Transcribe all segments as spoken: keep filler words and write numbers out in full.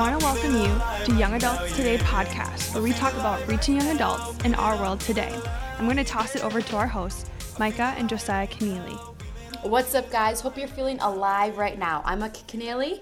I want to welcome you to Young Adults Today podcast, where we talk about reaching young adults in our world today. I'm going to toss it over to our hosts, Micah and Josiah Keneally. What's up, guys? Hope you're feeling alive right now. I'm Micah Keneally.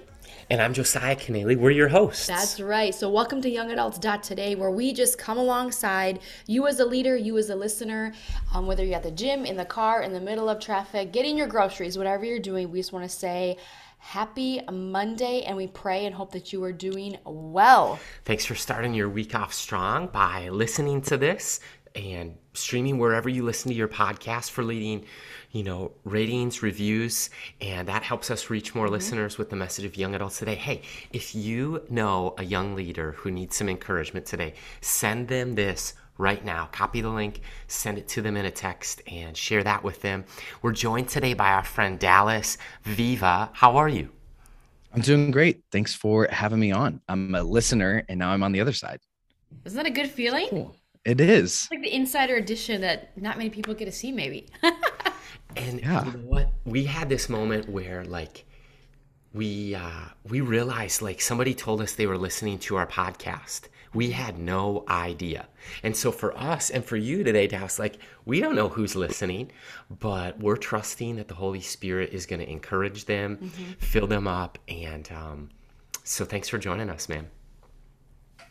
And I'm Josiah Keneally. We're your hosts. That's right. So welcome to Young Adults Today, where we just come alongside you as a leader, you as a listener, um, whether you're at the gym, in the car, in the middle of traffic, getting your groceries, whatever you're doing, we just want to say happy Monday, and we pray and hope that you are doing well. Thanks for starting your week off strong by listening to this and streaming wherever you listen to your podcast, for leading, you know, ratings, reviews, and that helps us reach more mm-hmm. listeners with the message of Young Adults Today. Hey, if you know a young leader who needs some encouragement today, send them this right now. Copy the link, send it to them in a text, and share that with them. We're joined today by our friend Dallas Viva. How are you? I'm doing great. Thanks for having me on. I'm a listener, and now I'm on the other side. Isn't that a good feeling? Cool. It is. It's like the insider edition that not many people get to see, maybe. And yeah. You know what? We had this moment where, like, we uh, we realized, like, somebody told us they were listening to our podcast. We had no idea. And so for us and for you today, Dallas, like, we don't know who's listening, but we're trusting that the Holy Spirit is going to encourage them, mm-hmm. fill them up. And um, so thanks for joining us, man.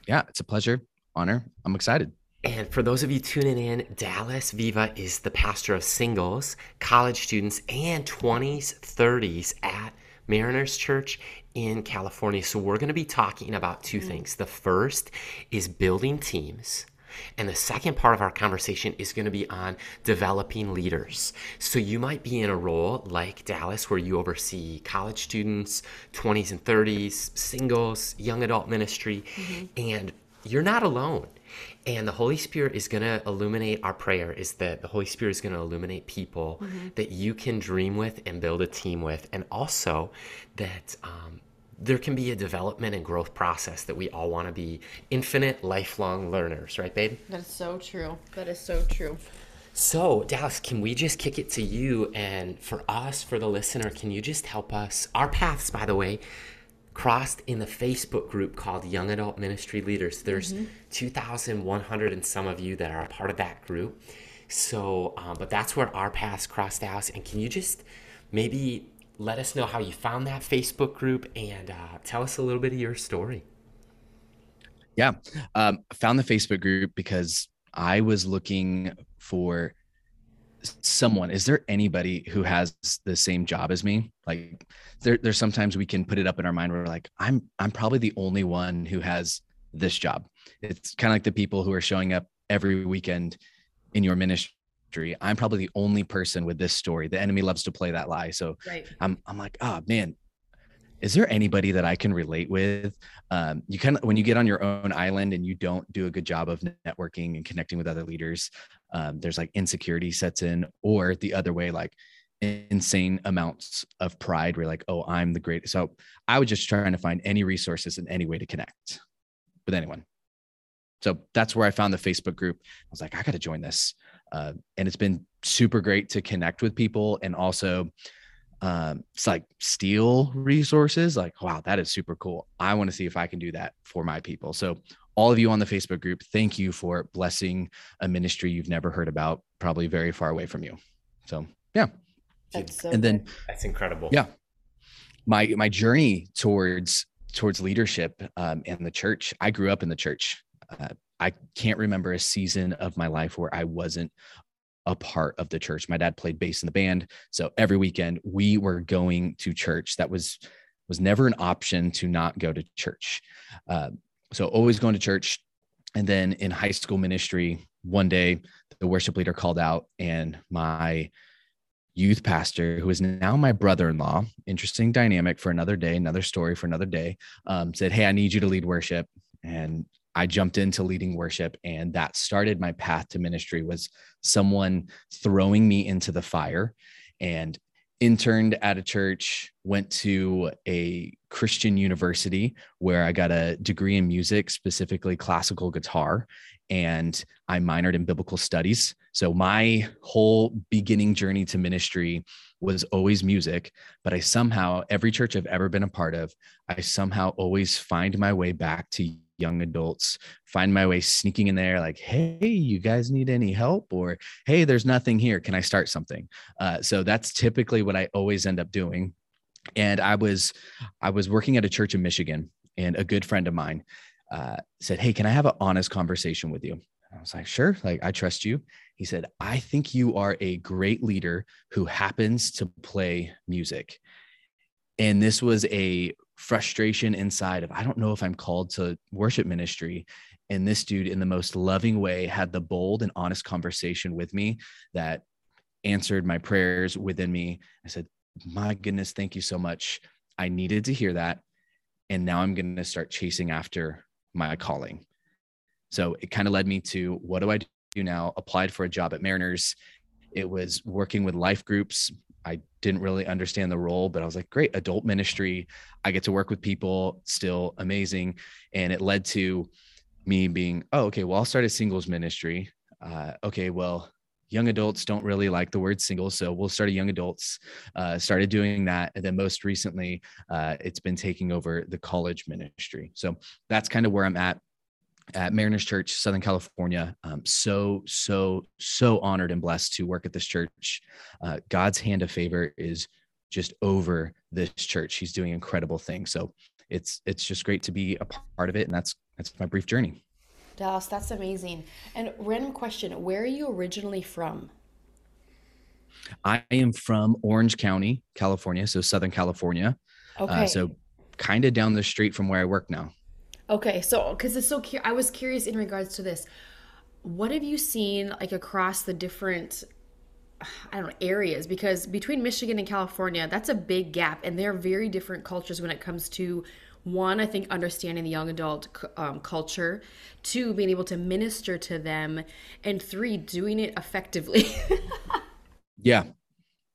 Yeah, it's a pleasure, honor. I'm excited. And for those of you tuning in, Dallas Viva is the pastor of singles, college students, and twenties, thirties at Mariners Church in California. So we're going to be talking about two mm-hmm. things. The first is building teams. And the second part of our conversation is going to be on developing leaders. So you might be in a role like Dallas, where you oversee college students, twenties and thirties, singles, young adult ministry, mm-hmm. and you're not alone. And the Holy Spirit is going to illuminate, our prayer is that the Holy Spirit is going to illuminate people mm-hmm. that you can dream with and build a team with. And also that um, there can be a development and growth process, that we all want to be infinite lifelong learners. Right, babe? That is so true. That is so true. So, Dallas, can we just kick it to you? And for us, for the listener, can you just help us? Our paths, by the way, crossed in the Facebook group called Young Adult Ministry Leaders. There's mm-hmm. two thousand one hundred and some of you that are a part of that group. So, um, but that's where our paths crossed out. And can you just maybe let us know how you found that Facebook group and uh, tell us a little bit of your story? Yeah, um, I found the Facebook group because I was looking for someone. Is there anybody who has the same job as me? Like, there, there's sometimes we can put it up in our mind where we're like, I'm, I'm probably the only one who has this job. It's kind of like the people who are showing up every weekend in your ministry. I'm probably the only person with this story. The enemy loves to play that lie. So right. I'm, I'm like, oh man, is there anybody that I can relate with? Um, you can, when you get on your own island and you don't do a good job of networking and connecting with other leaders, um, there's like insecurity sets in, or the other way, like insane amounts of pride. We're like, oh, I'm the greatest. So I was just trying to find any resources and any way to connect with anyone. So that's where I found the Facebook group. I was like, I got to join this. Uh, and it's been super great to connect with people, and also um, it's like steal resources. Like, wow, that is super cool. I want to see if I can do that for my people. So all of you on the Facebook group, thank you for blessing a ministry you've never heard about, probably very far away from you. So yeah. That's so and then good. That's incredible. Yeah. My, my journey towards, towards leadership, um, and the church, I grew up in the church. Uh, I can't remember a season of my life where I wasn't a part of the church. My dad played bass in the band. So every weekend we were going to church. That was, was never an option to not go to church. Uh, so always going to church. And then in high school ministry, one day the worship leader called out, and my youth pastor, who is now my brother-in-law, interesting dynamic for another day, another story for another day, um, said, hey, I need you to lead worship. And I jumped into leading worship, and that started my path to ministry, was someone throwing me into the fire and interned at a church, went to a Christian university where I got a degree in music, specifically classical guitar, and I minored in biblical studies. So my whole beginning journey to ministry was always music, but I somehow, every church I've ever been a part of, I somehow always find my way back to young adults, find my way sneaking in there like, hey, you guys need any help? Or, hey, there's nothing here. Can I start something? Uh, so that's typically what I always end up doing. And I was, I was working at a church in Michigan, and a good friend of mine uh, said, hey, can I have an honest conversation with you? And I was like, sure. Like, I trust you. He said, I think you are a great leader who happens to play music. And this was a frustration inside of, I don't know if I'm called to worship ministry. And this dude, in the most loving way, had the bold and honest conversation with me that answered my prayers within me. I said, my goodness, thank you so much. I needed to hear that. And now I'm going to start chasing after my calling. So it kind of led me to, what do I do now? Applied for a job at Mariners. It was working with life groups. I didn't really understand the role, but I was like, great, adult ministry. I get to work with people, still amazing. And it led to me being, oh, okay, well, I'll start a singles ministry. Uh, okay, well, young adults don't really like the word singles, so we'll start a young adults, uh, started doing that. And then most recently, uh, it's been taking over the college ministry. So that's kind of where I'm at. At Mariners Church, Southern California. Um, so, so, so honored and blessed to work at this church. Uh, God's hand of favor is just over this church. He's doing incredible things. So it's, it's just great to be a part of it. And that's, that's my brief journey. Dallas, that's amazing. And random question, where are you originally from? I am from Orange County, California. So Southern California. Okay. Uh, so kind of down the street from where I work now. Okay, so because it's so cu- I was curious in regards to this. What have you seen like across the different, I don't know, areas? Because between Michigan and California, that's a big gap, and they're very different cultures when it comes to, one, I think understanding the young adult um, culture, two, being able to minister to them, and three, doing it effectively. Yeah.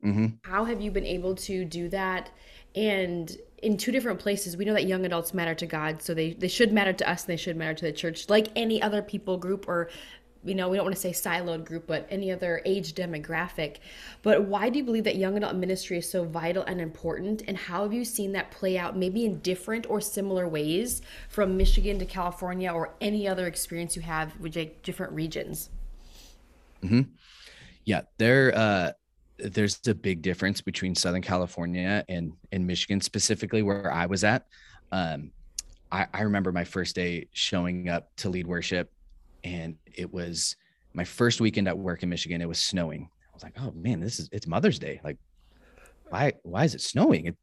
Mm-hmm. How have you been able to do that? And in two different places, we know that young adults matter to God, so they, they should matter to us, and they should matter to the church, like any other people group, or, you know, we don't want to say siloed group, but any other age demographic. But why do you believe that young adult ministry is so vital and important, and how have you seen that play out, maybe in different or similar ways, from Michigan to California, or any other experience you have with like different regions? Mm-hmm. Yeah, they're... Uh... there's a big difference between Southern California and, and Michigan, specifically where I was at. Um, I, I remember my first day showing up to lead worship, and it was my first weekend at work in Michigan. It was snowing. I was like, oh man, this is, it's Mother's Day. Like, why, why is it snowing? It,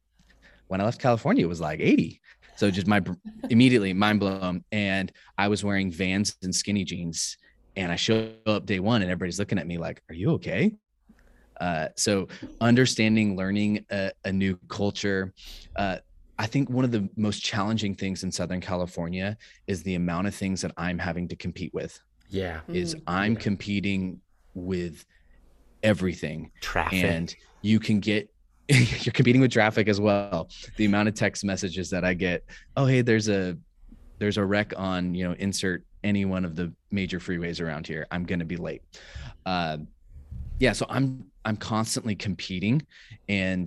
when I left California, it was like eighty. So just my immediately mind blown. And I was wearing Vans and skinny jeans, and I showed up day one, and everybody's looking at me like, are you okay? Uh, so understanding, learning a, a new culture. Uh, I think one of the most challenging things in Southern California is the amount of things that I'm having to compete with. Yeah. Is I'm yeah. competing with everything. Traffic. And you can get, you're competing with traffic as well. The amount of text messages that I get, oh, hey, there's a, there's a wreck on, you know, insert any one of the major freeways around here. I'm going to be late. Uh, yeah. So I'm, I'm constantly competing, and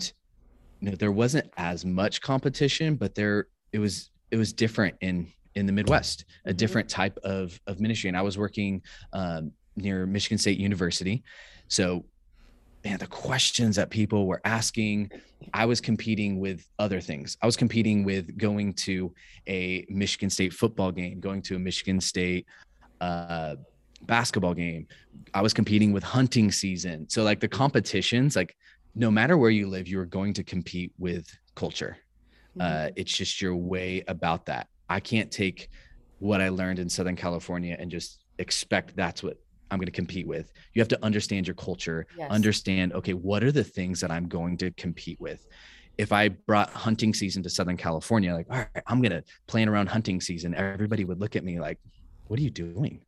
you know, there wasn't as much competition, but there, it was, it was different in, in the Midwest, a different type of, of ministry. And I was working um, near Michigan State University. So man, the questions that people were asking, I was competing with other things. I was competing with going to a Michigan State football game, going to a Michigan State, uh, basketball game. I was competing with hunting season. So like the competitions, like no matter where you live, you're going to compete with culture. Mm-hmm. Uh, it's just your way about that. I can't take what I learned in Southern California and just expect that's what I'm going to compete with. You have to understand your culture, yes. Understand, okay, what are the things that I'm going to compete with? If I brought hunting season to Southern California, like, all right, I'm going to plan around hunting season. Everybody would look at me like, what are you doing?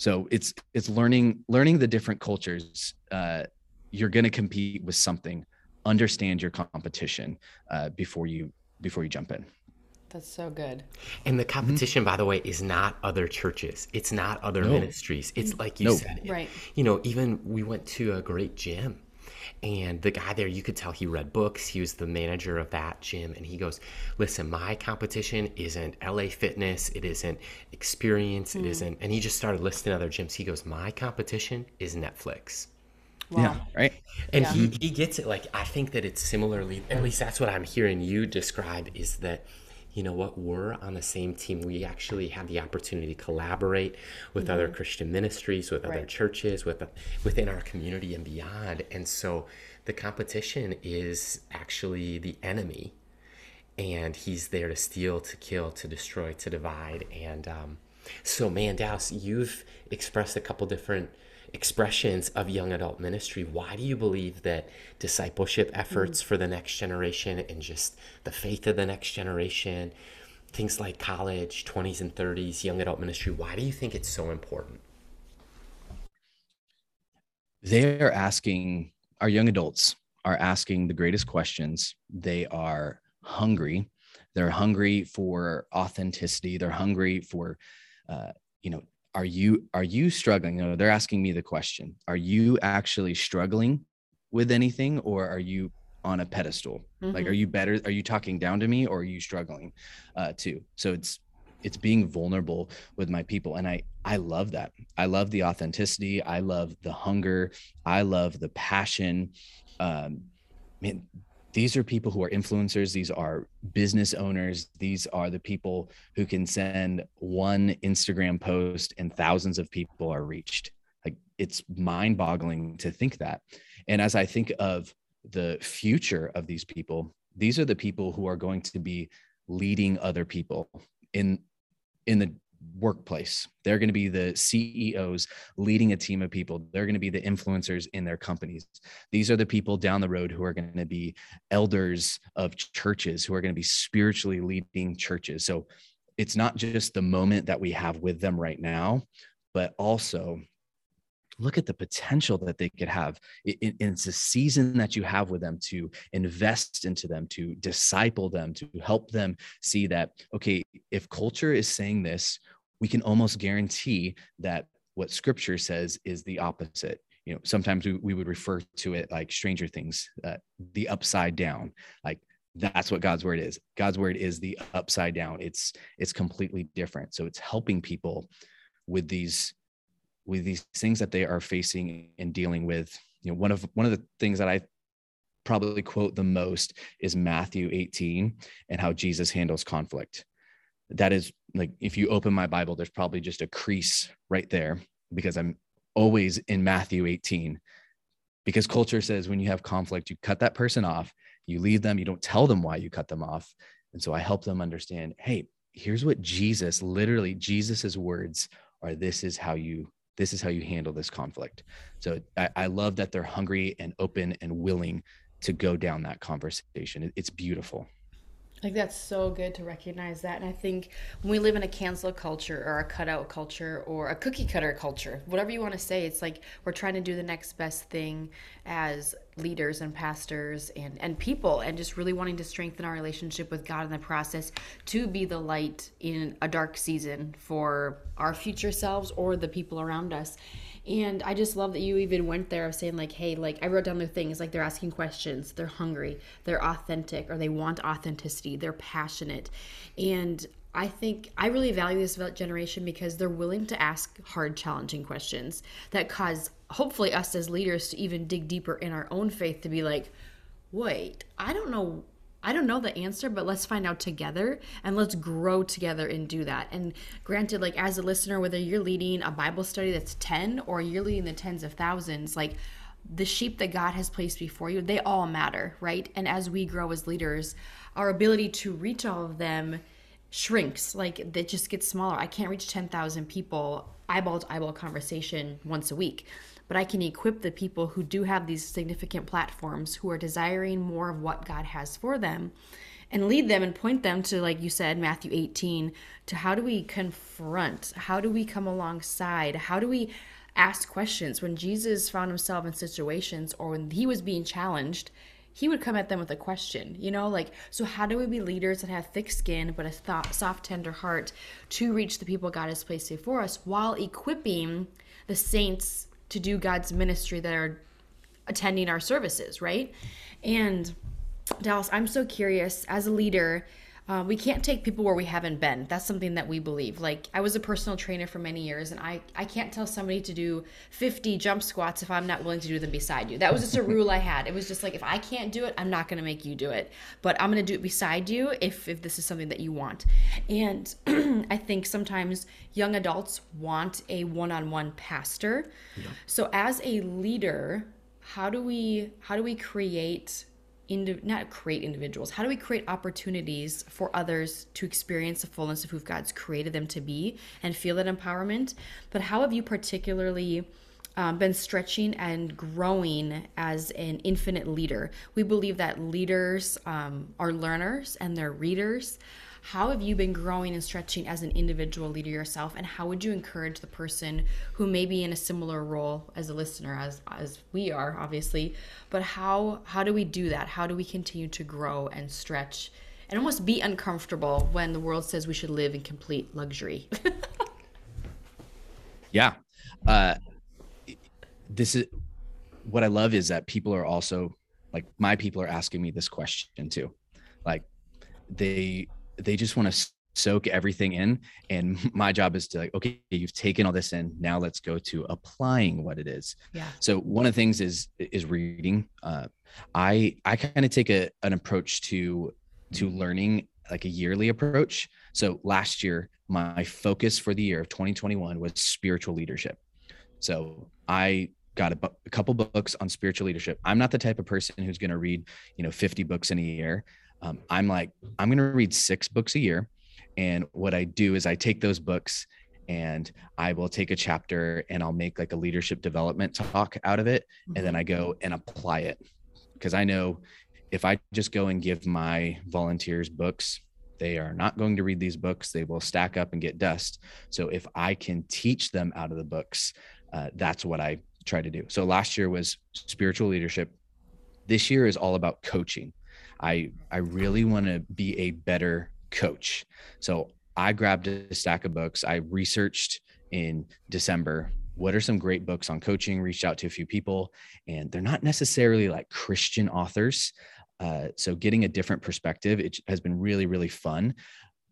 So it's it's learning learning the different cultures. Uh, you're going to compete with something. understand your competition uh, before you before you jump in. That's so good. And the competition, mm-hmm. by the way, is not other churches. It's not other no. ministries. It's like you no. said. Right. You know, even we went to a great gym, and the guy there, you could tell he read books. He was the manager of that gym. And he goes, listen, my competition isn't L A Fitness. It isn't Experience. Mm. It isn't. And he just started listing other gyms. He goes, my competition is Netflix. Wow. Yeah, right. And yeah. he, he gets it. Like, I think that it's similarly, at least that's what I'm hearing you describe, is that, you know what, we're on the same team. We actually have the opportunity to collaborate with mm-hmm. other Christian ministries, with right. other churches, with within our community and beyond. And so the competition is actually the enemy, and he's there to steal, to kill, to destroy, to divide. And um, so, man, Dallas, you've expressed a couple different expressions of young adult ministry. Why do you believe that discipleship efforts mm-hmm. for the next generation and just the faith of the next generation, things like college, twenties and thirties, young adult ministry, why do you think it's so important? They're asking, our young adults are asking the greatest questions. They are hungry. They're hungry for authenticity. They're hungry for, uh, you know, Are you, are you struggling? No, they're asking me the question. Are you actually struggling with anything, or are you on a pedestal? Mm-hmm. Like, are you better? Are you talking down to me, or are you struggling uh, too? So it's, it's being vulnerable with my people. And I, I love that. I love the authenticity. I love the hunger. I love the passion. Um, man, these are people who are influencers. These are business owners. These are the people who can send one Instagram post and thousands of people are reached. Like, it's mind boggling to think that. And as I think of the future of these people, these are the people who are going to be leading other people in, in the workplace. They're going to be the C E Os leading a team of people. They're going to be the influencers in their companies. These are the people down the road who are going to be elders of churches, who are going to be spiritually leading churches. So it's not just the moment that we have with them right now, but also look at the potential that they could have. It, it, it's a season that you have with them to invest into them, to disciple them, to help them see that, okay, if culture is saying this, we can almost guarantee that what scripture says is the opposite. You know, sometimes we, we would refer to it like Stranger Things, uh, the upside down. Like, that's what God's word is. God's word is the upside down. It's, it's completely different. So it's helping people with these with these things that they are facing and dealing with. You know, one of, one of the things that I probably quote the most is Matthew eighteen and how Jesus handles conflict. That is, like, if you open my Bible, there's probably just a crease right there, because I'm always in Matthew eighteen, because culture says when you have conflict, you cut that person off, you leave them, you don't tell them why you cut them off. And so I help them understand, hey, here's what Jesus, literally Jesus's words are. This is how you This is how you handle this conflict. So I, I love that they're hungry and open and willing to go down that conversation. It, it's beautiful. Like, that's so good to recognize that. And I think when we live in a cancel culture or a cutout culture or a cookie cutter culture, whatever you want to say, it's like we're trying to do the next best thing as leaders and pastors and, and people, and just really wanting to strengthen our relationship with God in the process to be the light in a dark season for our future selves or the people around us. And I just love that you even went there of saying, like, hey, like, I wrote down their things, like, they're asking questions, they're hungry, they're authentic, or they want authenticity, they're passionate. And I think I really value this generation because they're willing to ask hard, challenging questions that cause, hopefully, us as leaders to even dig deeper in our own faith to be like, wait, I don't know. I don't know the answer, but let's find out together, and let's grow together and do that. And granted, like, as a listener, whether you're leading a Bible study that's ten or you're leading the tens of thousands, like, the sheep that God has placed before you, they all matter, right? And as we grow as leaders, our ability to reach all of them shrinks. Like, that just gets smaller. I can't reach ten thousand people eyeball to eyeball conversation once a week, but I can equip the people who do have these significant platforms, who are desiring more of what God has for them, and lead them and point them to, like you said, Matthew eighteen, to how do we confront? How do we come alongside? How do we ask questions? When Jesus found himself in situations, or when he was being challenged, he would come at them with a question, you know, like, so how do we be leaders that have thick skin but a th- soft, tender heart to reach the people God has placed before us while equipping the saints to do God's ministry that are attending our services, right? And Dallas, I'm so curious, as a leader, uh, we can't take people where we haven't been. That's something that we believe. Like, I was a personal trainer for many years, and I, I can't tell somebody to do fifty jump squats if I'm not willing to do them beside you. That was just a rule I had. It was just like, if I can't do it, I'm not going to make you do it. But I'm going to do it beside you if, if this is something that you want. And I think sometimes young adults want a one-on-one pastor. Yeah. So as a leader, how do we how do we create Indi- not create individuals. How do we create opportunities for others to experience the fullness of who God's created them to be and feel that empowerment? But how have you particularly um, been stretching and growing as an infinite leader? We believe that leaders um, are learners and they're readers. How have you been growing and stretching as an individual leader yourself? And how would you encourage the person who may be in a similar role as a listener, as as we are, obviously, but how how do we do that? How do we continue to grow and stretch and almost be uncomfortable when the world says we should live in complete luxury? Yeah. Uh, this is what I love, is that people are also, like, my people are asking me this question too. Like, they... they just want to soak everything in. And my job is to, like, okay, you've taken all this in, now let's go to applying what it is. Yeah. So one of the things is, is reading. Uh, I, I kind of take a, an approach to, to learning, like a yearly approach. So last year, my focus for the year of twenty twenty-one was spiritual leadership. So I got a, bu- a couple books on spiritual leadership. I'm not the type of person who's going to read, you know, fifty books in a year. Um, I'm like, I'm going to read six books a year. And what I do is I take those books and I will take a chapter and I'll make like a leadership development talk out of it. Mm-hmm. And then I go and apply it. Because I know if I just go and give my volunteers books, they are not going to read these books. They will stack up and get dust. So if I can teach them out of the books, uh, that's what I try to do. So last year was spiritual leadership. This year is all about coaching. I, I really want to be a better coach. So I grabbed a stack of books. I researched in December, what are some great books on coaching, reached out to a few people, and they're not necessarily like Christian authors. Uh, so getting a different perspective, it has been really, really fun,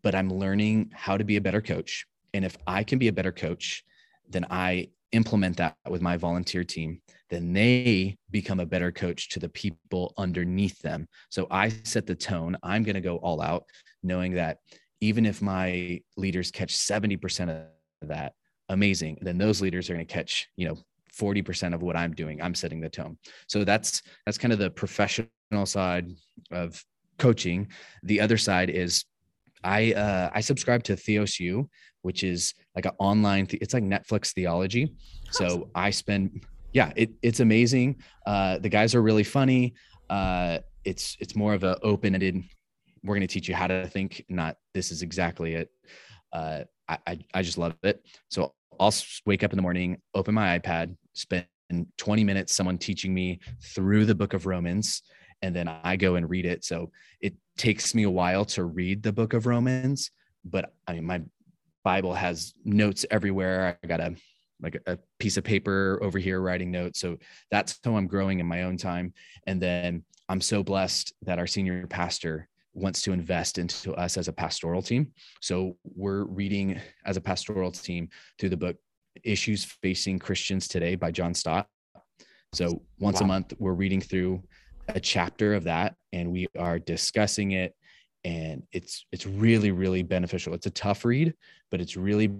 but I'm learning how to be a better coach. And if I can be a better coach, then I implement that with my volunteer team, then they become a better coach to the people underneath them. So I set the tone. I'm going to go all out, knowing that even if my leaders catch seventy percent of that, amazing, then those leaders are going to catch, you know, forty percent of what I'm doing. I'm setting the tone. So that's, that's kind of the professional side of coaching. The other side is I, uh, I subscribe to TheosU, which is like an online, th- it's like Netflix theology. Awesome. So I spend, yeah, it, it's amazing. Uh, the guys are really funny. Uh, it's, it's more of an open-ended, we're going to teach you how to think, not this is exactly it. Uh, I, I, I just love it. So I'll wake up in the morning, open my iPad, spend twenty minutes, someone teaching me through the book of Romans, and then I go and read it. So it takes me a while to read the book of Romans, but I mean, my Bible has notes everywhere. I got a, like a piece of paper over here writing notes. So that's how I'm growing in my own time. And then I'm so blessed that our senior pastor wants to invest into us as a pastoral team. So we're reading as a pastoral team through the book Issues Facing Christians Today by John Stott. So once wow. a month, we're reading through a chapter of that and we are discussing it. And it's, it's really, really beneficial. It's a tough read, but it's really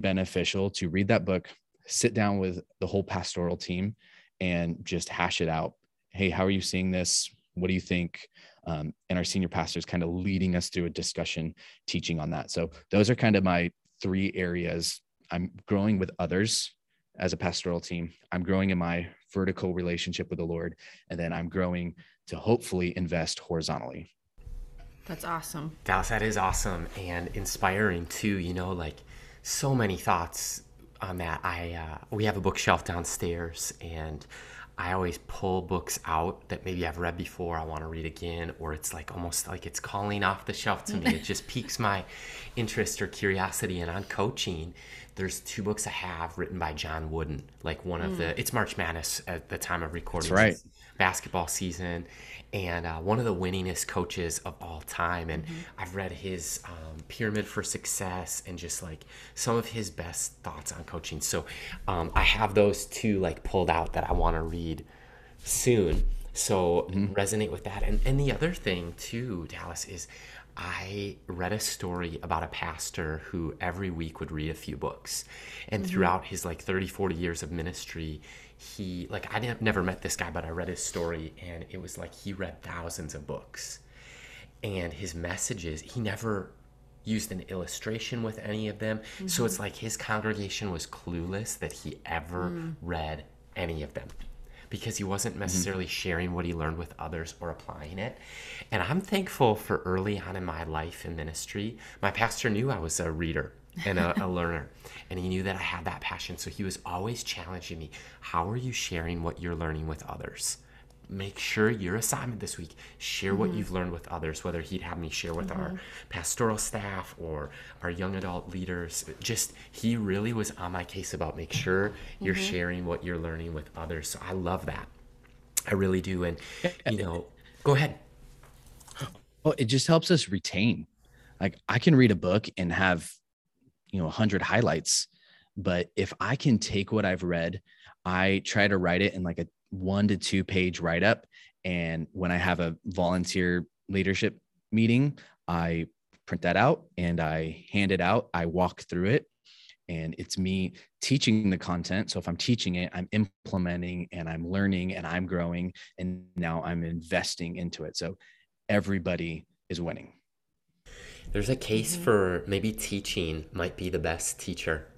beneficial to read that book, sit down with the whole pastoral team and just hash it out. Hey, how are you seeing this? What do you think? Um, and our senior pastor is kind of leading us through a discussion, teaching on that. So those are kind of my three areas. I'm growing with others as a pastoral team. I'm growing in my vertical relationship with the Lord. And then I'm growing to hopefully invest horizontally. That's awesome. Dallas, that is awesome and inspiring too. You know, like, so many thoughts on that. I uh, we have a bookshelf downstairs, and I always pull books out that maybe I've read before, I want to read again, or it's like almost like it's calling off the shelf to me. It just piques my interest or curiosity. And on coaching, there's two books I have written by John Wooden, like one of mm. the, it's March Madness at the time of recording. That's right. It's basketball season. And uh, one of the winningest coaches of all time. And mm-hmm. I've read his um, Pyramid for Success and just like some of his best thoughts on coaching. So um, I have those two like pulled out that I want to read soon. So mm-hmm. resonate with that. And, and the other thing too, Dallas, is I read a story about a pastor who every week would read a few books. And mm-hmm. throughout his like thirty, forty years of ministry, he, like, I have never met this guy, but I read his story, and it was like he read thousands of books. And his messages, he never used an illustration with any of them. Mm-hmm. So it's like his congregation was clueless that he ever mm. read any of them, because he wasn't necessarily mm-hmm. sharing what he learned with others or applying it. And I'm thankful for early on in my life in ministry, my pastor knew I was a reader and a, a learner, and he knew that I had that passion. So he was always challenging me. How are you sharing what you're learning with others? Make sure your assignment this week, share mm-hmm. what you've learned with others, whether he'd have me share with mm-hmm. our pastoral staff or our young adult leaders. Just, he really was on my case about make sure you're mm-hmm. sharing what you're learning with others. So I love that. I really do. And, you know, go ahead. Well, it just helps us retain. Like, I can read a book and have, you know, a hundred highlights, but if I can take what I've read, I try to write it in like a one to two page write-up. And when I have a volunteer leadership meeting, I print that out and I hand it out. I walk through it, and it's me teaching the content. So if I'm teaching it, I'm implementing and I'm learning and I'm growing, and now I'm investing into it. So everybody is winning. There's a case mm-hmm. for maybe teaching might be the best teacher.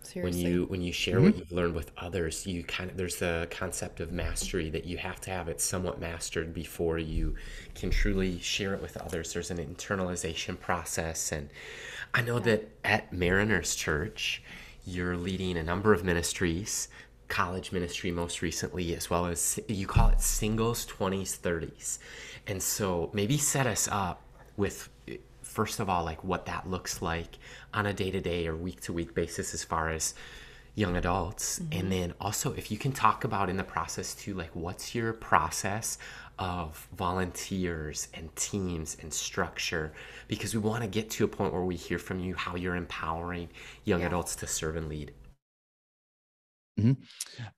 Seriously. When you when you share mm-hmm. what you've learned with others, you kind of, there's the concept of mastery, that you have to have it somewhat mastered before you can truly share it with others. There's an internalization process. And I know yeah. that at Mariners Church, you're leading a number of ministries, college ministry most recently, as well as, you call it singles, twenties, thirties. And so maybe set us up with, first of all, like what that looks like on a day-to-day or week-to-week basis as far as young adults. Mm-hmm. And then also, if you can talk about in the process too, like what's your process of volunteers and teams and structure? Because we want to get to a point where we hear from you how you're empowering young yeah. adults to serve and lead. Mm-hmm.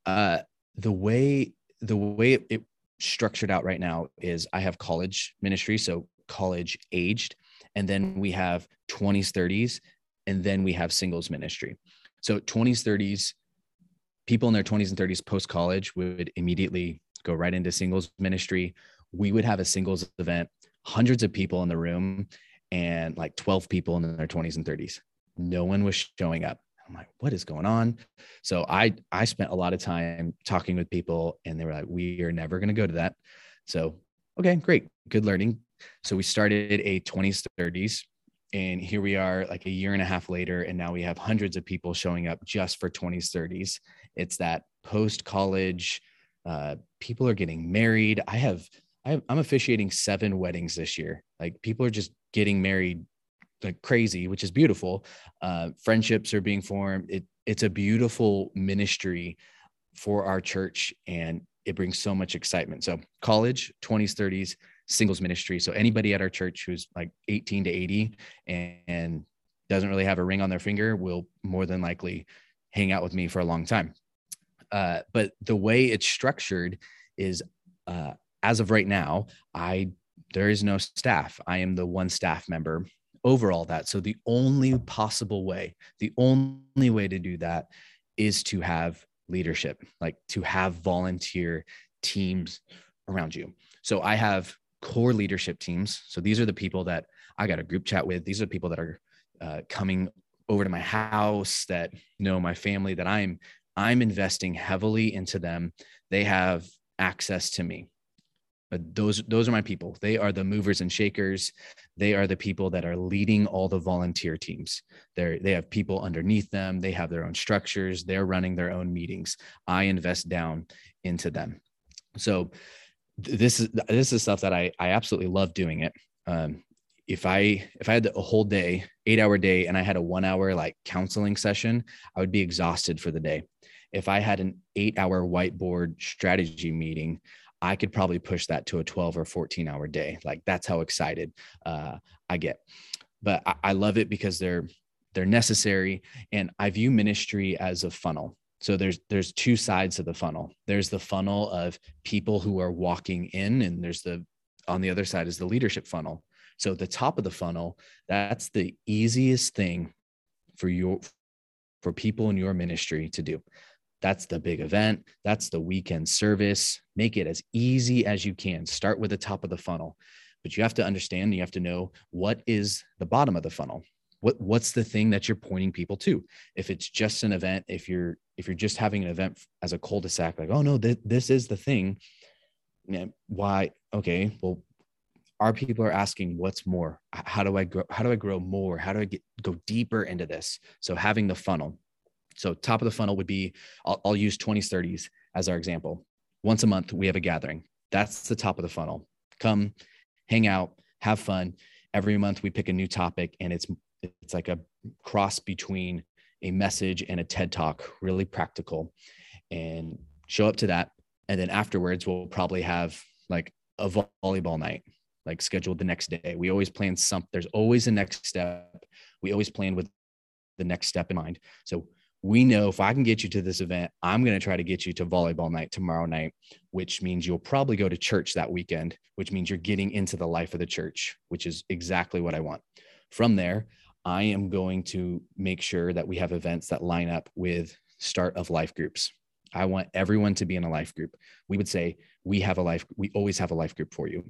Uh, the way, the way it, it structured out right now is I have college ministry, so college aged. And then we have twenties, thirties, and then we have singles ministry. So twenties, thirties, people in their twenties and thirties post-college would immediately go right into singles ministry. We would have a singles event, hundreds of people in the room, and like twelve people in their twenties and thirties. No one was showing up. I'm like, what is going on? So I, I spent a lot of time talking with people, and they were like, we are never going to go to that. So, okay, great. Good learning. So we started a twenties, thirties, and here we are like a year and a half later. And now we have hundreds of people showing up just for twenties, thirties. It's that post-college, uh, people are getting married. I have, I have, I'm officiating seven weddings this year. Like, people are just getting married like crazy, which is beautiful. Uh, friendships are being formed. It, it's a beautiful ministry for our church, and it brings so much excitement. So college, twenties, thirties, singles ministry. So anybody at our church who's like eighteen to eighty and, and doesn't really have a ring on their finger will more than likely hang out with me for a long time. Uh, but the way it's structured is, uh, as of right now, I, there is no staff. I am the one staff member over all that. So the only possible way, the only way to do that is to have leadership, like to have volunteer teams around you. So I have core leadership teams. So these are the people that I got a group chat with. These are the people that are uh, coming over to my house, that know my family, that I'm, I'm investing heavily into them. They have access to me, but those, those are my people. They are the movers and shakers. They are the people that are leading all the volunteer teams. They're, they have people underneath them. They have their own structures. They're running their own meetings. I invest down into them. So th- this is, this is stuff that I, I absolutely love doing it. Um, if I, if I had a whole day, eight hour day, and I had a one hour like counseling session, I would be exhausted for the day. If I had an eight hour whiteboard strategy meeting, I could probably push that to a twelve or fourteen hour day. Like that's how excited uh, I get. But I, I love it because they're, they're necessary. And I view ministry as a funnel. So there's, there's two sides of the funnel. There's the funnel of people who are walking in, and there's the, on the other side is the leadership funnel. So the top of the funnel, that's the easiest thing for your, for people in your ministry to do. That's the big event. That's the weekend service. Make it as easy as you can. Start with the top of the funnel, but you have to understand, you have to know what is the bottom of the funnel. What, what's the thing that you're pointing people to? If it's just an event, if you're, if you're just having an event as a cul-de-sac, like, oh no, th- this is the thing. Why? Okay. Well, our people are asking what's more, how do I grow? How do I grow more? How do I get, go deeper into this? So having the funnel, so top of the funnel would be, I'll, I'll use twenties, thirties as our example. Once a month, we have a gathering. That's the top of the funnel. Come hang out, have fun. Every month we pick a new topic, and it's, it's like a cross between a message and a TED Talk, really practical, and show up to that. And then afterwards, we'll probably have like a vo- volleyball night, like scheduled the next day. We always plan some, there's always a next step. We always plan with the next step in mind. So we know if I can get you to this event, I'm going to try to get you to volleyball night tomorrow night, which means you'll probably go to church that weekend, which means you're getting into the life of the church, which is exactly what I want. From there, I am going to make sure that we have events that line up with start of life groups. I want everyone to be in a life group. We would say we have a life, we always have a life group for you.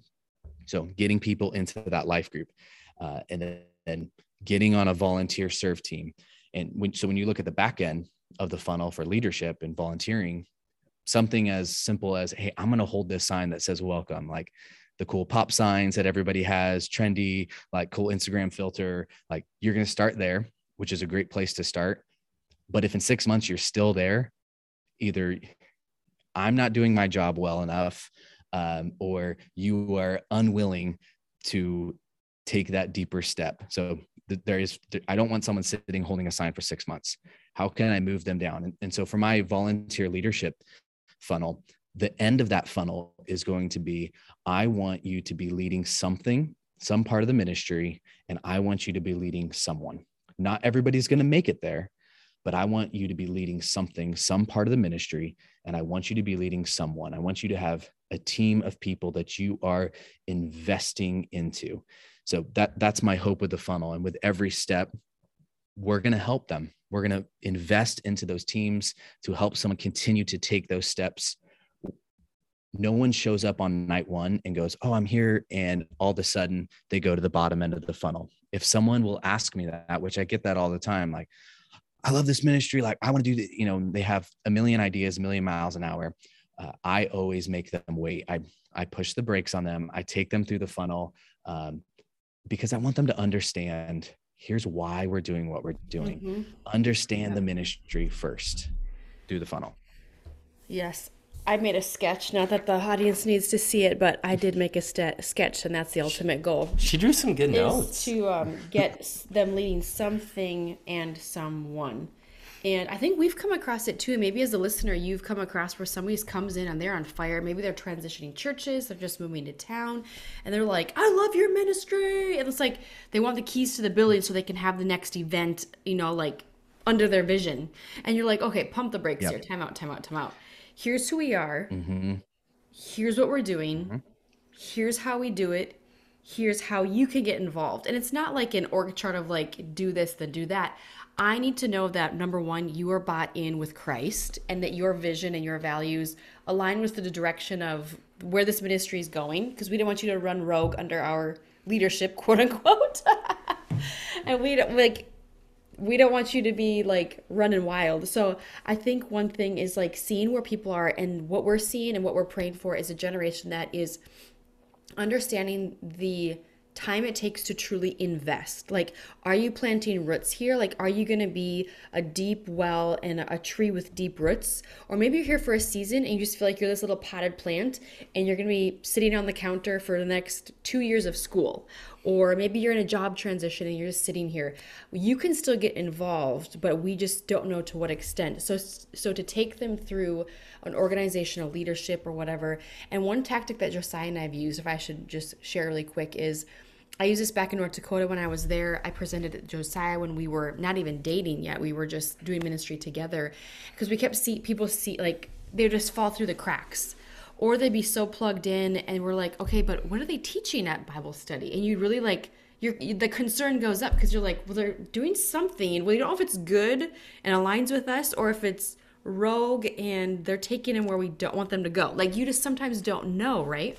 So getting people into that life group, uh, and then and getting on a volunteer serve team. And when, so when you look at the back end of the funnel for leadership and volunteering, something as simple as, hey, I'm going to hold this sign that says welcome, like the cool pop signs that everybody has, trendy, like cool Instagram filter, like you're going to start there, which is a great place to start. But if in six months you're still there, either I'm not doing my job well enough, um, or you are unwilling to take that deeper step. So th- there is, th- I don't want someone sitting holding a sign for six months. How can I move them down? And, and so for my volunteer leadership funnel, the end of that funnel is going to be, I want you to be leading something, some part of the ministry, and I want you to be leading someone. Not everybody's going to make it there, but I want you to be leading something, some part of the ministry, and I want you to be leading someone. I want you to have a team of people that you are investing into. So that that's my hope with the funnel. And with every step, we're going to help them. We're going to invest into those teams to help someone continue to take those steps. No one shows up on night one and goes, oh, I'm here. And all of a sudden they go to the bottom end of the funnel. If someone will ask me that, which I get that all the time, like, I love this ministry. Like I want to do the, you know, they have a million ideas, a million miles an hour. Uh, I always make them wait. I, I push the brakes on them. I take them through the funnel um, because I want them to understand here's why we're doing what we're doing. Mm-hmm. Understand yeah. the ministry first through the funnel. Yes. I made a sketch, not that the audience needs to see it, but I did make a st- sketch, and that's the ultimate goal. She drew some good notes. To um, get them leading something and someone. And I think we've come across it too. Maybe as a listener, you've come across where somebody comes in and they're on fire. Maybe they're transitioning churches. They're just moving to town and they're like, I love your ministry. And it's like, they want the keys to the building so they can have the next event, you know, like under their vision. And you're like, okay, pump the brakes yep. here. Time out, time out, time out. Here's who we are. Mm-hmm. Here's what we're doing. Mm-hmm. Here's how we do it. Here's how you can get involved. And it's not like an org chart of like, do this, then do that. I need to know that number one, you are bought in with Christ and that your vision and your values align with the direction of where this ministry is going. Because we don't want you to run rogue under our leadership, quote unquote. And we don't like, we don't want you to be like running wild. So I think one thing is like seeing where people are, and what we're seeing and what we're praying for is a generation that is understanding the time it takes to truly invest. Like, are you planting roots here? Like, are you going to be a deep well and a tree with deep roots? Or maybe you're here for a season and you just feel like you're this little potted plant and you're going to be sitting on the counter for the next two years of school. Or maybe you're in a job transition and you're just sitting here. You can still get involved, but we just don't know to what extent. So, so to take them through an organizational leadership or whatever. And one tactic that Josiah and I have used, if I should just share really quick, is I used this back in North Dakota when I was there. I presented at Josiah when we were not even dating yet. We were just doing ministry together because we kept see people see like they would just fall through the cracks. Or they'd be so plugged in and we're like, okay, but what are they teaching at Bible study? And you really like, you're, the concern goes up because you're like, well, they're doing something. Well, you don't know if it's good and aligns with us or if it's rogue and they're taking them where we don't want them to go. Like you just sometimes don't know, right?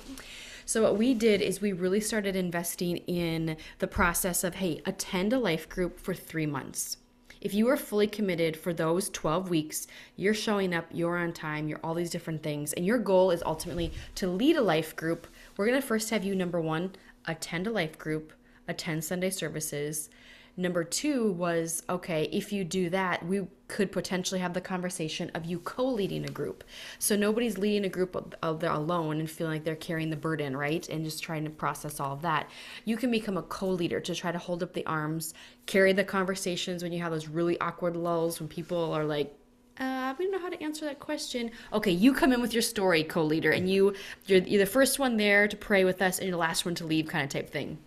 So what we did is we really started investing in the process of, hey, attend a life group for three months. If you are fully committed for those twelve weeks, you're showing up, you're on time, you're all these different things, and your goal is ultimately to lead a life group, we're going to first have you, number one, attend a life group, attend Sunday services. Number two was, okay, if you do that, we could potentially have the conversation of you co-leading a group. So nobody's leading a group of, of they're alone and feeling like they're carrying the burden, right? And just trying to process all of that. You can become a co-leader to try to hold up the arms, carry the conversations when you have those really awkward lulls when people are like, uh, we don't know how to answer that question. Okay, you come in with your story, co-leader, and you, you're, you're the first one there to pray with us and you're the last one to leave kind of type thing.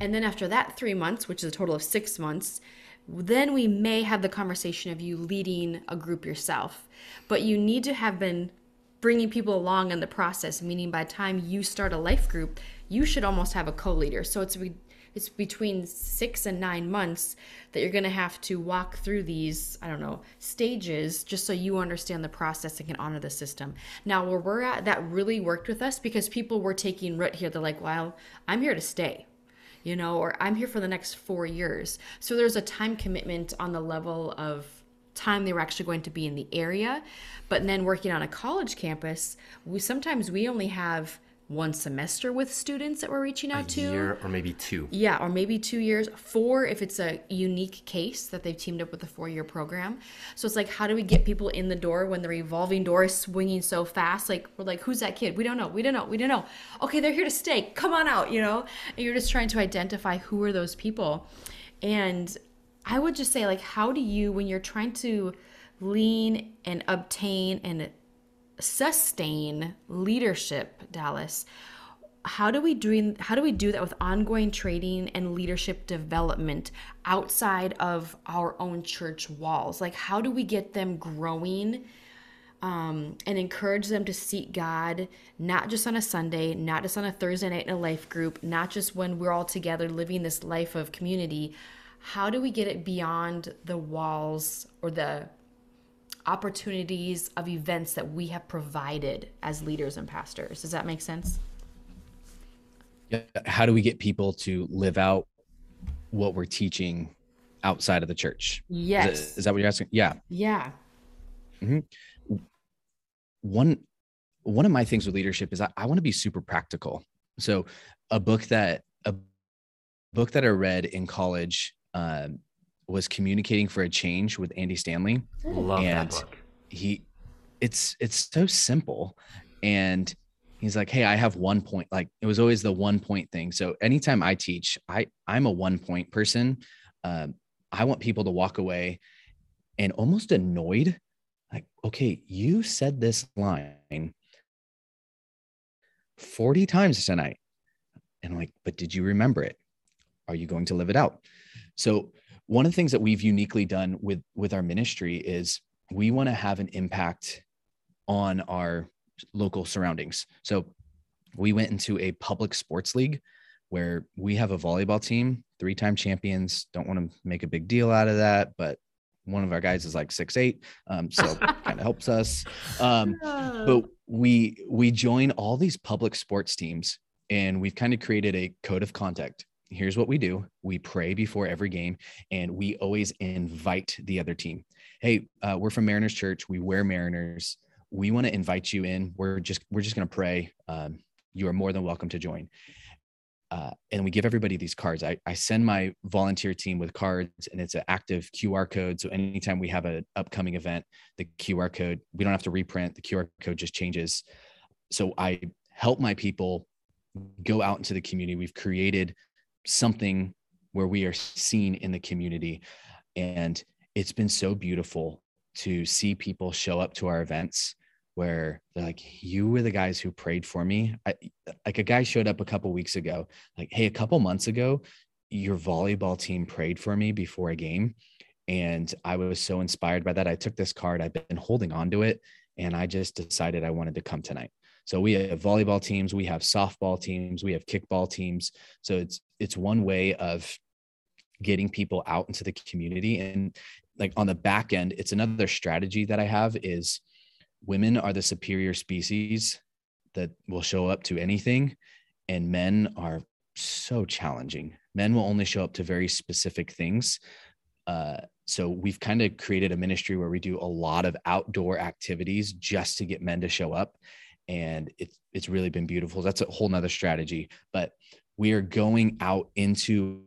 And then after that three months, which is a total of six months, then we may have the conversation of you leading a group yourself. But you need to have been bringing people along in the process, meaning by the time you start a life group, you should almost have a co-leader. So it's, it's between six and nine months that you're going to have to walk through these, I don't know, stages just so you understand the process and can honor the system. Now, where we're at, that really worked with us because people were taking root here. They're like, well, I'm here to stay. You know, or I'm here for the next four years. So there's a time commitment on the level of time they were actually going to be in the area. But then working on a college campus, we sometimes we only have one semester with students that we're reaching out to. A year or maybe two. Yeah, or maybe two years. Four if it's a unique case that they've teamed up with a four-year program. So it's like, how do we get people in the door when the revolving door is swinging so fast? Like, we're like, who's that kid? We don't know. We don't know. We don't know. Okay, they're here to stay. Come on out, you know? And you're just trying to identify who are those people. And I would just say, like, how do you, when you're trying to lean and obtain and sustain leadership, Dallas, how do we do how do we do that with ongoing training and leadership development outside of our own church walls? Like, how do we get them growing um and encourage them to seek God, not just on a Sunday, not just on a Thursday night in a life group, not just when we're all together living this life of community? How do we get it beyond the walls or the opportunities of events that we have provided as leaders and pastors? Does that make sense? Yeah. How do we get people to live out what we're teaching outside of the church? Yes. Is that, is that what you're asking? Yeah. Yeah. Mm-hmm. One, one of my things with leadership is I, I want to be super practical. So a book that, a book that I read in college, um, was Communicating for a Change with Andy Stanley. Love and that book. He, it's, it's so simple. And he's like, hey, I have one point. Like, it was always the one point thing. So anytime I teach, I I'm a one point person. Um, I want people to walk away and almost annoyed. Like, okay, you said this line forty times tonight. And I'm like, but did you remember it? Are you going to live it out? So one of the things that we've uniquely done with, with our ministry is we want to have an impact on our local surroundings. So we went into a public sports league where we have a volleyball team, three-time champions. Don't want to make a big deal out of that, but one of our guys is like six eight, um, so kind of helps us. Um, but we, we join all these public sports teams, and we've kind of created a code of conduct. Here's what we do. We pray before every game, and we always invite the other team. Hey, uh, we're from Mariners Church. We wear Mariners. We want to invite you in. We're just, we're just going to pray. Um, you are more than welcome to join. Uh, and we give everybody these cards. I, I send my volunteer team with cards, and it's an active Q R code. So anytime we have an upcoming event, the Q R code, we don't have to reprint. The Q R code just changes. So I help my people go out into the community. We've created something where we are seen in the community. And it's been so beautiful to see people show up to our events where they're like, you were the guys who prayed for me. I, like a guy showed up a couple of weeks ago, like, hey, a couple months ago, your volleyball team prayed for me before a game. And I was so inspired by that. I took this card, I've been holding on to it, and I just decided I wanted to come tonight. So we have volleyball teams, we have softball teams, we have kickball teams. So it's, it's one way of getting people out into the community. And like on the back end, it's another strategy that I have is, women are the superior species that will show up to anything, and men are so challenging. Men will only show up to very specific things. Uh, so we've kind of created a ministry where we do a lot of outdoor activities just to get men to show up. And it's, it's really been beautiful. That's a whole nother strategy, but we are going out into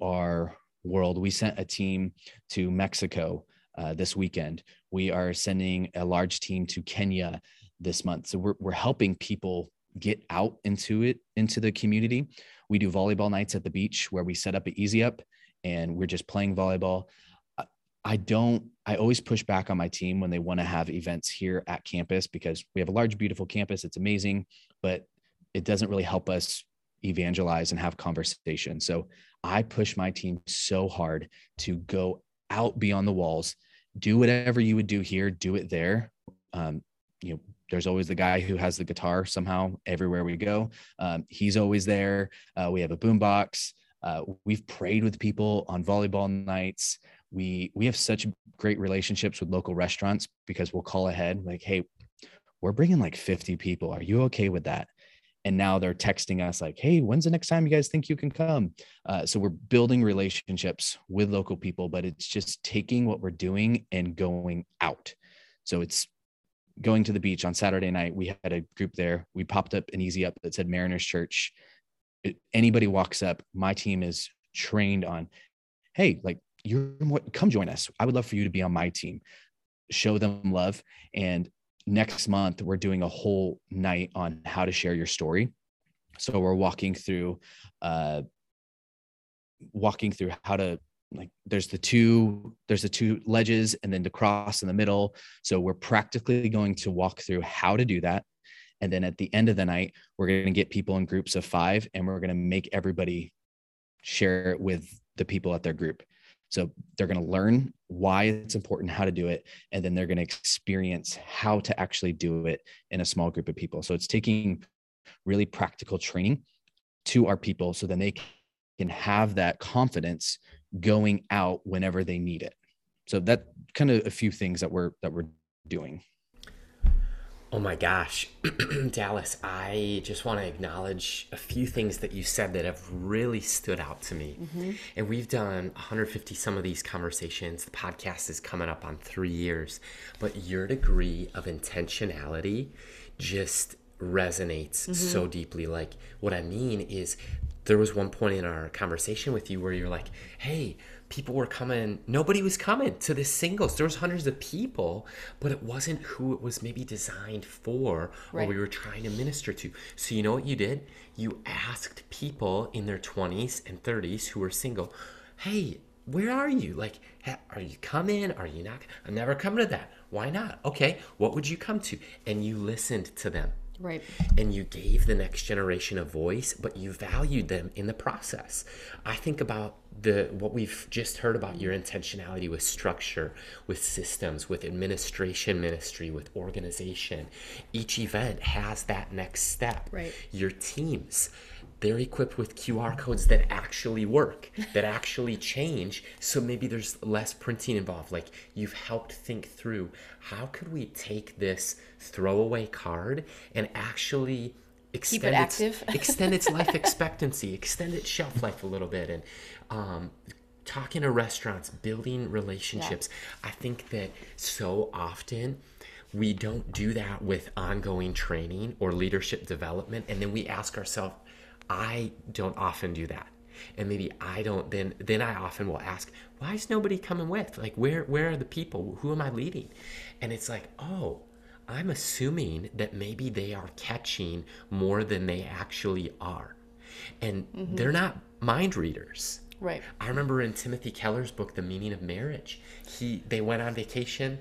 our world. We sent a team to Mexico Uh, this weekend. We are sending a large team to Kenya this month. So we're, we're helping people get out into it, into the community. We do volleyball nights at the beach where we set up an easy up and we're just playing volleyball. I, I don't, I always push back on my team when they want to have events here at campus, because we have a large, beautiful campus. It's amazing, but it doesn't really help us evangelize and have conversation. So I push my team so hard to go out beyond the walls. Do whatever you would do here, do it there. Um, you know, there's always the guy who has the guitar somehow everywhere we go. Um, he's always there. Uh, we have a boombox. Uh, we've prayed with people on volleyball nights. We we have such great relationships with local restaurants because we'll call ahead like, hey, we're bringing like fifty people. Are you okay with that? And now they're texting us like, hey, when's the next time you guys think you can come? Uh, so we're building relationships with local people, but it's just taking what we're doing and going out. So it's going to the beach on Saturday night. We had a group there. We popped up an easy up that said Mariners Church. It, anybody walks up, my team is trained on, hey, like you're come join us. I would love for you to be on my team. Show them love. And next month, we're doing a whole night on how to share your story. So we're walking through, uh, walking through how to like, there's the two, there's the two ledges and then the cross in the middle. So we're practically going to walk through how to do that. And then at the end of the night, we're going to get people in groups of five and we're going to make everybody share it with the people at their group. So they're going to learn why it's important, how to do it, and then they're going to experience how to actually do it in a small group of people. So it's taking really practical training to our people so then they can have that confidence going out whenever they need it. So that kind of a few things that we're that we're doing. Oh my gosh, Dallas, I just want to acknowledge a few things that you said that have really stood out to me. Mm-hmm. And we've done one hundred fifty some of these conversations. The podcast is coming up on three years, but your degree of intentionality just resonates mm-hmm. so deeply. Like what I mean is there was one point in our conversation with you where you're like, hey, people were coming, nobody was coming to the singles. There was hundreds of people, but it wasn't who it was maybe designed for right. or we were trying to minister to. So you know what you did? You asked people in their twenties and thirties who were single, hey, where are you? Like, are you coming? Are you not? I'm never coming to that. Why not? Okay, what would you come to? And you listened to them. Right. And you gave the next generation a voice, but you valued them in the process. I think about the what we've just heard about your intentionality with structure, with systems, with administration ministry, with organization. Each event has that next step. Right. Your teams, they're equipped with Q R codes that actually work, that actually change. So maybe there's less printing involved. Like you've helped think through how could we take this throwaway card and actually extend Keep it active. its, extend its life expectancy, extend its shelf life a little bit, and um, talking to restaurants, building relationships. Yeah. I think that so often we don't do that with ongoing training or leadership development, and then we ask ourselves, I don't often do that. And maybe I don't, then then I often will ask, why is nobody coming with? Like, where where are the people? Who am I leading? And it's like, oh, I'm assuming that maybe they are catching more than they actually are. And mm-hmm. they're not mind readers. Right. I remember in Timothy Keller's book, The Meaning of Marriage, he they went on vacation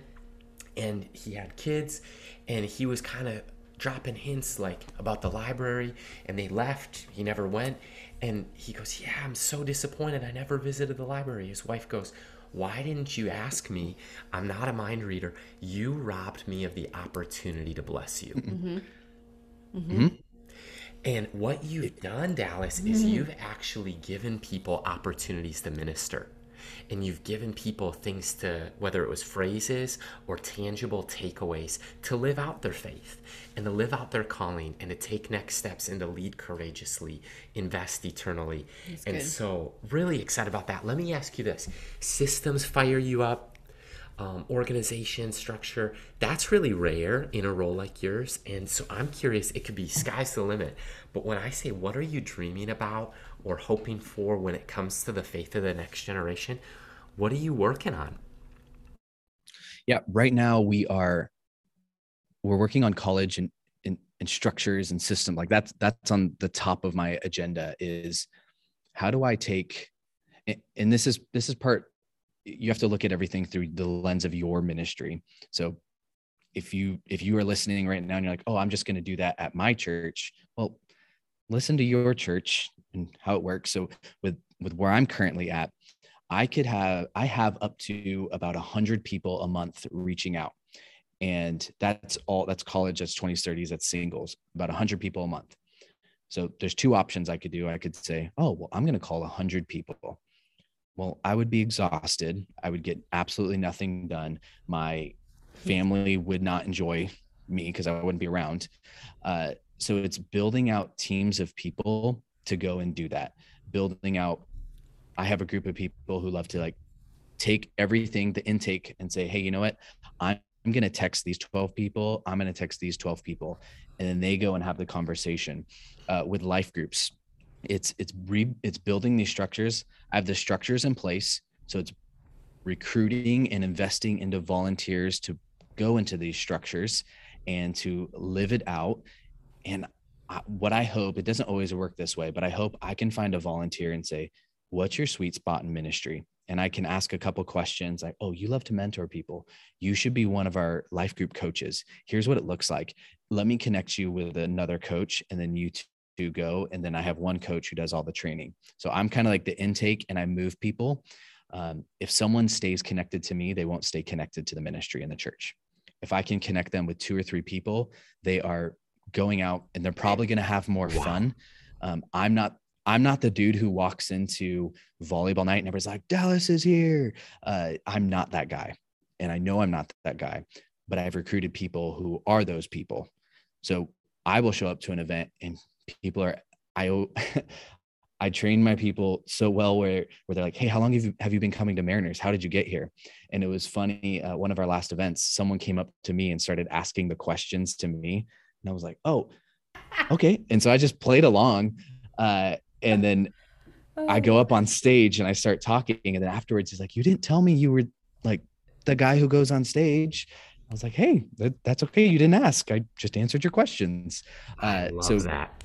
and he had kids and he was kind of dropping hints like about the library, and they left. He never went. And he goes, yeah, I'm so disappointed. I never visited the library. His wife goes, why didn't you ask me? I'm not a mind reader. You robbed me of the opportunity to bless you. Mm-hmm. Mm-hmm. And what you've done, Dallas, mm-hmm. is you've actually given people opportunities to minister. And you've given people things to, whether it was phrases or tangible takeaways, to live out their faith and to live out their calling and to take next steps and to lead courageously, invest eternally. That's and good. So really excited about that. Let me ask you this. Systems fire you up, um, organization, structure. That's really rare in a role like yours. And so I'm curious, it could be sky's the limit. But when I say, what are you dreaming about or hoping for when it comes to the faith of the next generation? What are you working on? Yeah, right now we are, we're working on college and, and, and structures and system. Like that's, that's on the top of my agenda is how do I take, and, and this is, this is part, you have to look at everything through the lens of your ministry. So if you, if you are listening right now and you're like, oh, I'm just going to do that at my church. Well, listen to your church and how it works. So with, with where I'm currently at, I could have, I have up to about a hundred people a month reaching out, and that's all, that's college. That's twenties, thirties, that's singles, about a hundred people a month. So there's two options I could do. I could say, oh, well, I'm going to call a hundred people. Well, I would be exhausted. I would get absolutely nothing done. My family would not enjoy me because I wouldn't be around. Uh, So it's building out teams of people to go and do that. Building out, I have a group of people who love to like take everything, the intake, and say, hey, you know what? I'm going to text these twelve people. I'm going to text these twelve people. And then they go and have the conversation uh, with life groups. It's, it's, re- it's building these structures. I have the structures in place. So it's recruiting and investing into volunteers to go into these structures and to live it out. And what I hope, it doesn't always work this way, but I hope I can find a volunteer and say, what's your sweet spot in ministry? And I can ask a couple questions like, oh, you love to mentor people. You should be one of our life group coaches. Here's what it looks like. Let me connect you with another coach, and then you two go. And then I have one coach who does all the training. So I'm kind of like the intake, and I move people. Um, if someone stays connected to me, they won't stay connected to the ministry and the church. If I can connect them with two or three people, they are going out and they're probably going to have more wow. fun. Um, I'm not, I'm not the dude who walks into volleyball night and everybody's like, Dallas is here. Uh, I'm not that guy. And I know I'm not that guy, but I've recruited people who are those people. So I will show up to an event and people are, I, I train my people so well where, where they're like, hey, how long have you, have you been coming to Mariners? How did you get here? And it was funny. Uh, one of our last events, someone came up to me and started asking the questions to me. And I was like, oh, okay. And so I just played along. Uh, and then I go up on stage and I start talking. And then afterwards, he's like, you didn't tell me you were like the guy who goes on stage. I was like, hey, that, that's okay. You didn't ask. I just answered your questions. Uh, I love so that.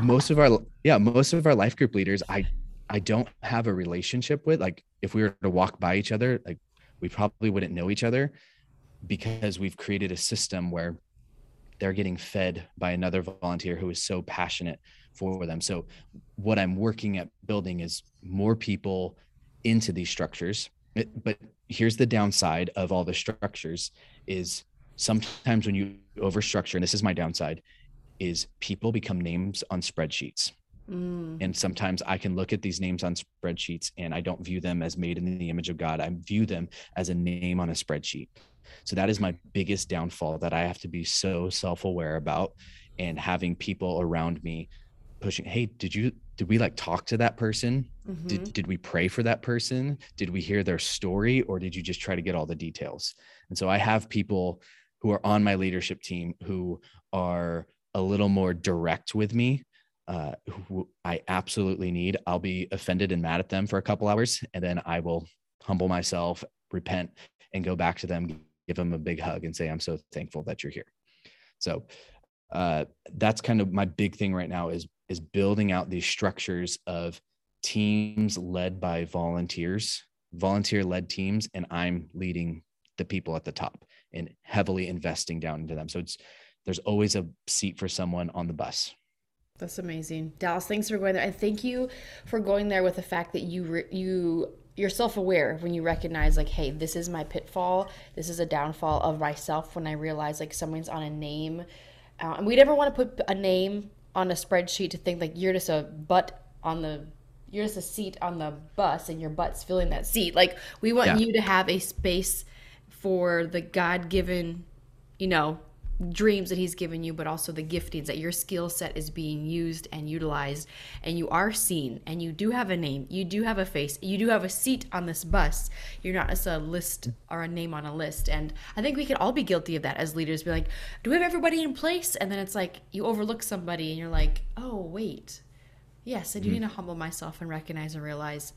most of our, yeah, most of our life group leaders, I, I don't have a relationship with. Like if we were to walk by each other, like we probably wouldn't know each other because we've created a system where they're getting fed by another volunteer who is so passionate for them. So what I'm working at building is more people into these structures. But here's the downside of all the structures is sometimes when you overstructure, and this is my downside, is people become names on spreadsheets. Mm. And sometimes I can look at these names on spreadsheets and I don't view them as made in the image of God. I view them as a name on a spreadsheet. So that is my biggest downfall that I have to be so self-aware about, and having people around me pushing, hey, did you, did we like talk to that person? Mm-hmm. Did, did we pray for that person? Did we hear their story, or did you just try to get all the details? And so I have people who are on my leadership team who are a little more direct with me uh, who I absolutely need. I'll be offended and mad at them for a couple hours, and then I will humble myself, repent, and go back to them, give them a big hug and say, I'm so thankful that you're here. So uh, that's kind of my big thing right now is, is building out these structures of teams led by volunteers, volunteer-led teams, and I'm leading the people at the top and heavily investing down into them. So it's, there's always a seat for someone on the bus. That's amazing. Dallas, thanks for going there. And thank you for going there with the fact that you, re- you, you're self-aware when you recognize, like, hey, this is my pitfall. This is a downfall of myself when I realize, like, someone's on a name. Uh, and we never want to put a name on a spreadsheet to think, like, you're just a butt on the, you're just a seat on the bus and your butt's filling that seat. Like, we want yeah. you to have a space for the God-given, you know, dreams that he's given you, but also the giftings, that your skill set is being used and utilized, and you are seen, and you do have a name, you do have a face, you do have a seat on this bus. You're not just a list or a name on a list. And I think we could all be guilty of that as leaders. Be like, do we have everybody in place? And then it's like you overlook somebody and you're like, oh wait, yes, I do mm-hmm. need to humble myself and recognize and realize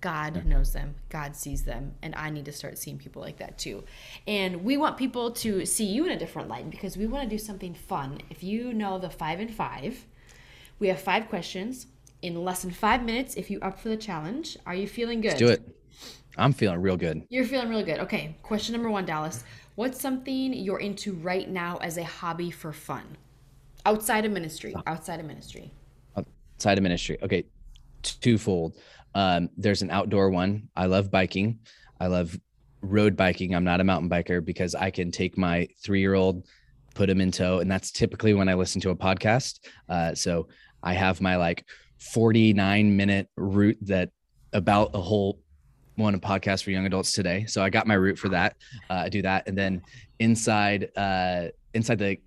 God knows them, God sees them, and I need to start seeing people like that too. And we want people to see you in a different light because we want to do something fun. If you know the five and five, we have five questions in less than five minutes. If you're up for the challenge, are you feeling good? Let's do it. I'm feeling real good. You're feeling real good. Okay, question number one, Dallas. What's something you're into right now as a hobby for fun? Outside of ministry, outside of ministry. Outside of ministry, okay, twofold. Um, there's an outdoor one. I love biking. I love road biking. I'm not a mountain biker because I can take my three-year-old, put him in tow. And that's typically when I listen to a podcast. Uh, so I have my like forty-nine minute route that about a whole one, a podcast for young adults today. So I got my route for that. Uh, I do that. And then inside, uh, inside the,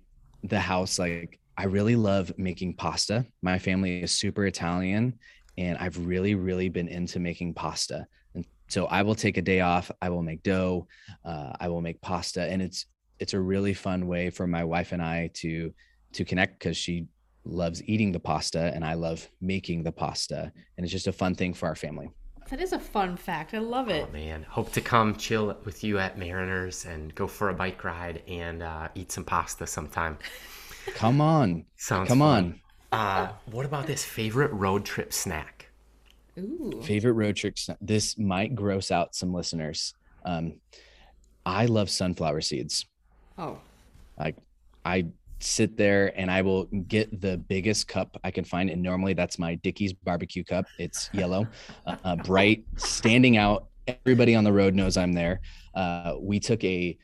the house, like I really love making pasta. My family is super Italian. And I've really, really been into making pasta. And so I will take a day off. I will make dough. Uh, I will make pasta. And it's it's a really fun way for my wife and I to to connect because she loves eating the pasta and I love making the pasta. And it's just a fun thing for our family. That is a fun fact. I love it. Oh, man. Hope to come chill with you at Mariners and go for a bike ride and uh, eat some pasta sometime. Come on. Sounds Come fun. on. Uh, what about this favorite road trip snack? Ooh. Favorite road trip snack. This might gross out some listeners. Um, I love sunflower seeds. Oh. Like I sit there and I will get the biggest cup I can find. And normally that's my Dickie's barbecue cup. It's yellow, uh, bright, standing out. Everybody on the road knows I'm there. Uh, we took a,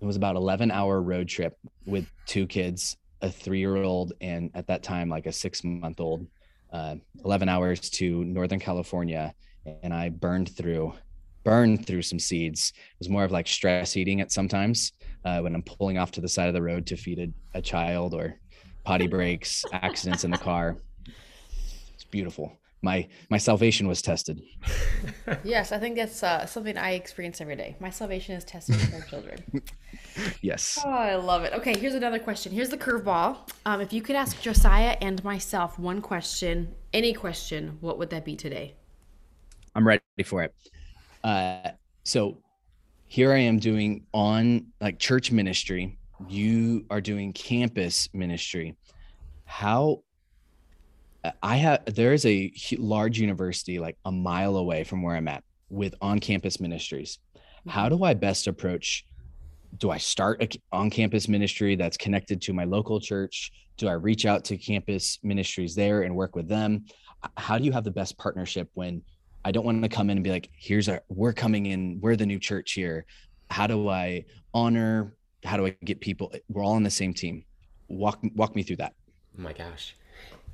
it was about eleven hour road trip with two kids, a three-year-old and at that time like a six-month-old, uh, eleven hours to Northern California, and I burned through, burned through some seeds. It was more of like stress eating at sometimes uh, when I'm pulling off to the side of the road to feed a, a child or potty breaks, accidents in the car. It's beautiful. My my salvation was tested. Yes, I think that's uh, something I experience every day. My salvation is tested for children. Yes. Oh, I love it. Okay, here's another question. Here's the curveball. Um, if you could ask Josiah and myself one question, any question, what would that be today? I'm ready for it. Uh, so here I am doing on like church ministry. You are doing campus ministry. How... I have, there is a large university like a mile away from where I'm at with on-campus ministries. How do I best approach? Do I start an on-campus ministry that's connected to my local church? Do I reach out to campus ministries there and work with them? How do you have the best partnership when I don't want to come in and be like, here's our, we're coming in, we're the new church here. How do I honor? How do I get people? We're all on the same team. Walk, walk me through that. Oh my gosh.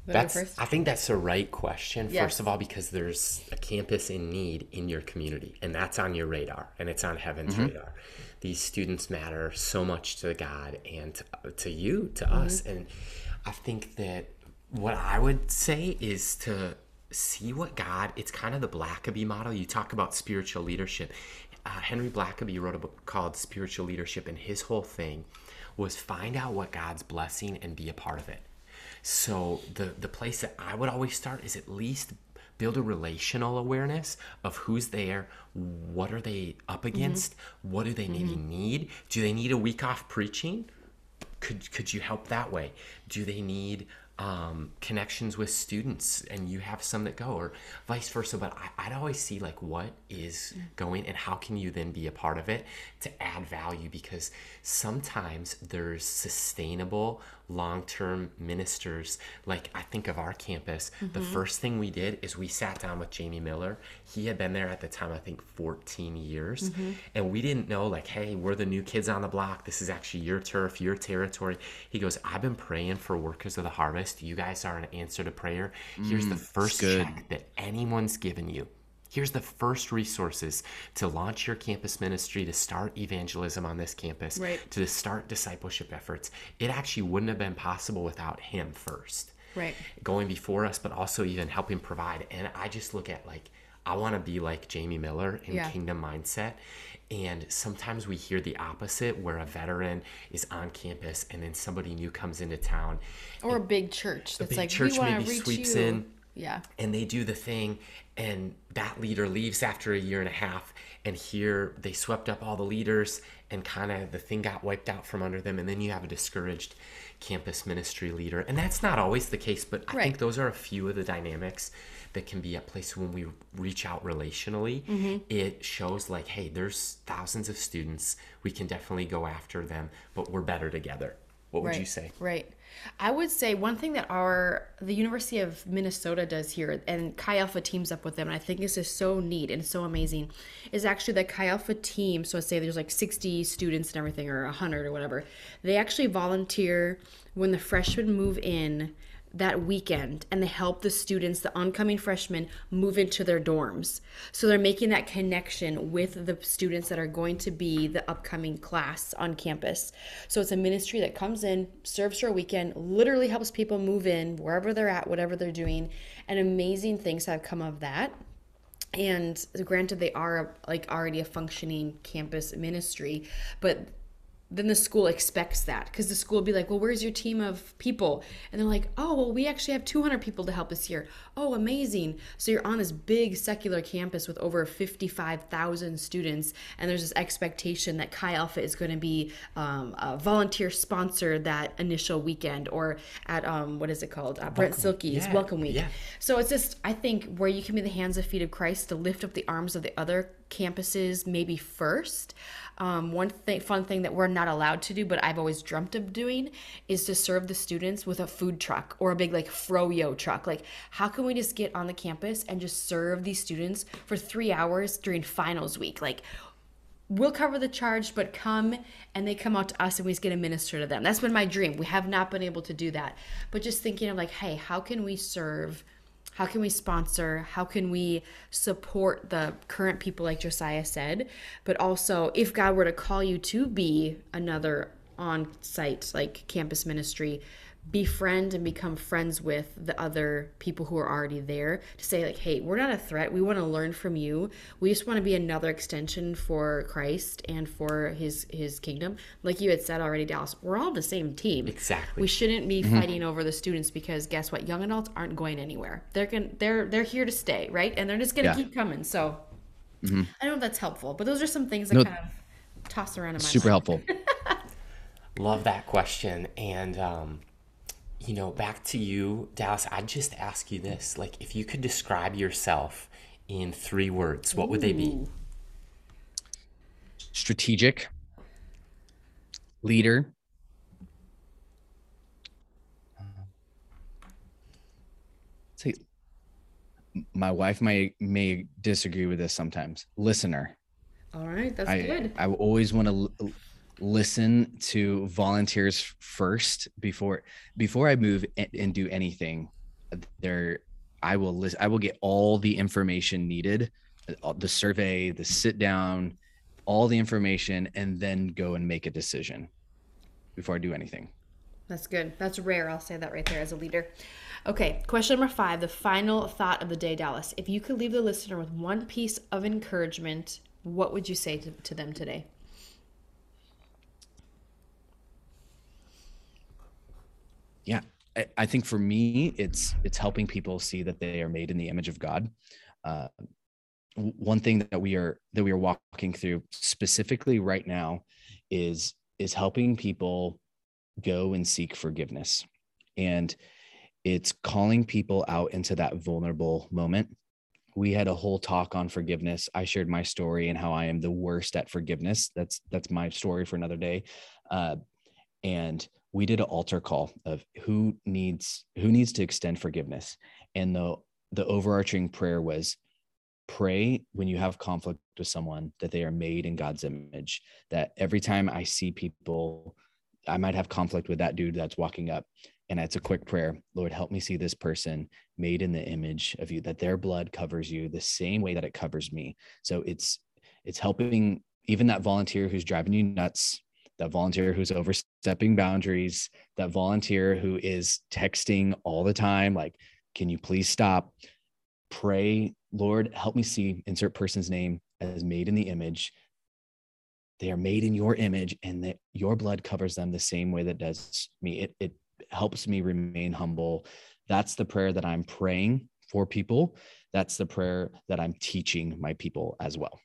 That's, I think that's the right question, yes. First of all, because there's a campus in need in your community, and that's on your radar, and it's on heaven's mm-hmm. radar. These students matter so much to God and to, to you, to mm-hmm. us. And I think that what I would say is to see what God, it's kind of the Blackaby model. You talk about spiritual leadership. Uh, Henry Blackaby wrote a book called Spiritual Leadership, and his whole thing was find out what God's blessing and be a part of it. So the, the place that I would always start is at least build a relational awareness of who's there, what are they up against, mm-hmm. what do they maybe mm-hmm. need? Do they need a week off preaching? Could could you help that way? Do they need um, connections with students and you have some that go, or vice versa? But I, I'd always see like what is mm-hmm. going and how can you then be a part of it to add value, because sometimes there's sustainable long-term ministers. Like I think of our campus, mm-hmm. the first thing we did is we sat down with Jamie Miller. He had been there at the time, I think fourteen years. Mm-hmm. And we didn't know like, hey, we're the new kids on the block. This is actually your turf, your territory. He goes, I've been praying for workers of the harvest. You guys are an answer to prayer. Here's mm, the first check that anyone's given you. Here's the first resources to launch your campus ministry, to start evangelism on this campus, right. to start discipleship efforts. It actually wouldn't have been possible without him first, right? Going before us, but also even helping provide. And I just look at like, I want to be like Jamie Miller in yeah. kingdom mindset. And sometimes we hear the opposite, where a veteran is on campus and then somebody new comes into town. Or a big church that's a big like, church we maybe reach sweeps you. in. Yeah. And they do the thing, and that leader leaves after a year and a half, and here they swept up all the leaders and kind of the thing got wiped out from under them, and then you have a discouraged campus ministry leader. And that's not always the case, but I right. think those are a few of the dynamics that can be at play. So when we reach out relationally, mm-hmm. it shows like, hey, there's thousands of students. We can definitely go after them, but we're better together. What would right, you say? Right. I would say one thing that our the University of Minnesota does here, and Chi Alpha teams up with them, and I think this is so neat and so amazing, is actually the Chi Alpha team. So let's say there's like sixty students and everything, or one hundred or whatever. They actually volunteer when the freshmen move in that weekend, and they help the students, the oncoming freshmen, move into their dorms. So they're making that connection with the students that are going to be the upcoming class on campus. So it's a ministry that comes in, serves for a weekend, literally helps people move in wherever they're at, whatever they're doing, and amazing things have come of that. And granted, they are like already a functioning campus ministry, but then the school expects that, because the school will be like, well, where's your team of people? And they're like, oh, well, we actually have two hundred people to help us here. Oh, amazing. So you're on this big secular campus with over fifty-five thousand students, and there's this expectation that Chi Alpha is going to be um, a volunteer sponsor that initial weekend, or at, um, what is it called? Uh, Brent Silkey's yeah. Welcome Week. Yeah. So it's just, I think, where you can be the hands and feet of Christ to lift up the arms of the other campuses maybe first. Um, one thing, fun thing that we're not allowed to do, but I've always dreamt of doing, is to serve the students with a food truck or a big like froyo truck. Like, how can we just get on the campus and just serve these students for three hours during finals week? Like, we'll cover the charge, but come, and they come out to us and we just get to minister to them. That's been my dream. We have not been able to do that, but just thinking of like, hey, how can we serve? How can we sponsor? How can we support the current people, like Josiah said? But also, if God were to call you to be another on-site, like campus ministry, befriend and become friends with the other people who are already there, to say like, hey, we're not a threat. We want to learn from you. We just want to be another extension for Christ and for his his kingdom. Like you had said already, Dallas, we're all the same team. Exactly. We shouldn't be mm-hmm. fighting over the students, because guess what? Young adults aren't going anywhere. They're gonna, they're they're here to stay, right? And they're just gonna yeah. keep coming. So mm-hmm. I don't know if that's helpful, but those are some things that no, kind of toss around in my super mind. Helpful. Love that question. And um you know, back to you, Dallas, I'd just ask you this. Like, if you could describe yourself in three words, what Ooh. Would they be? Strategic, leader, uh, say, my wife may, may disagree with this sometimes. Listener. All right, that's I, good. I always want to... L- listen to volunteers first before before I move and, and do anything. There, I will listen. I will get all the information needed, the survey, the sit down, all the information, and then go and make a decision before I do anything. That's good. That's rare. I'll say that right there as a leader. Okay, question number five, the final thought of the day, Dallas. If you could leave the listener with one piece of encouragement, what would you say to, to them today? Yeah, I, I think for me, it's it's helping people see that they are made in the image of God. Uh, one thing that we are that we are walking through specifically right now is is helping people go and seek forgiveness, and it's calling people out into that vulnerable moment. We had a whole talk on forgiveness. I shared my story and how I am the worst at forgiveness. That's that's my story for another day. Uh, and we did an altar call of who needs who needs to extend forgiveness. And the the overarching prayer was, pray when you have conflict with someone that they are made in God's image. That every time I see people, I might have conflict with that dude that's walking up, and it's a quick prayer. Lord, help me see this person made in the image of you, that their blood covers you the same way that it covers me. So it's, it's helping even that volunteer who's driving you nuts, that volunteer who's overstepping boundaries, that volunteer who is texting all the time, like, can you please stop? Pray, Lord, help me see, insert person's name, as made in the image. They are made in your image, and that your blood covers them the same way that does me. It, it helps me remain humble. That's the prayer that I'm praying for people. That's the prayer that I'm teaching my people as well.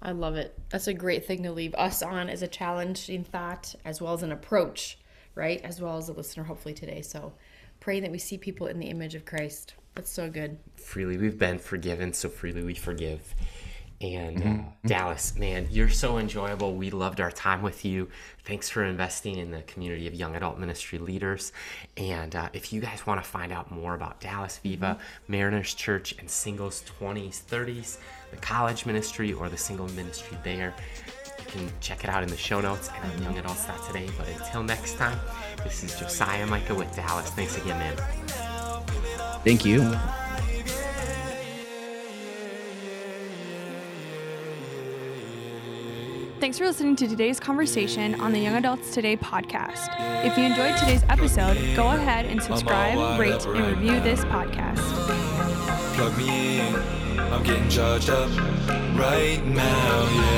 I love it. That's a great thing to leave us on as a challenging thought, as well as an approach, right? As well as a listener, hopefully today. So praying that we see people in the image of Christ. That's so good. Freely we've been forgiven, so freely we forgive. And uh, Dallas, man, you're so enjoyable. We loved our time with you. Thanks for investing in the community of Young Adult Ministry Leaders. And uh, if you guys want to find out more about Dallas Viva, Mariners Church, and Singles twenties, thirties, the college ministry, or the single ministry there, you can check it out in the show notes and on young adults dot today. But until next time, this is Josiah Micah with Dallas. Thanks again, man. Thank you. Thanks for listening to today's conversation on the Young Adults Today podcast. If you enjoyed today's episode, go ahead and subscribe, rate, and review this podcast. Plug me in. I'm getting charged up right now, yeah.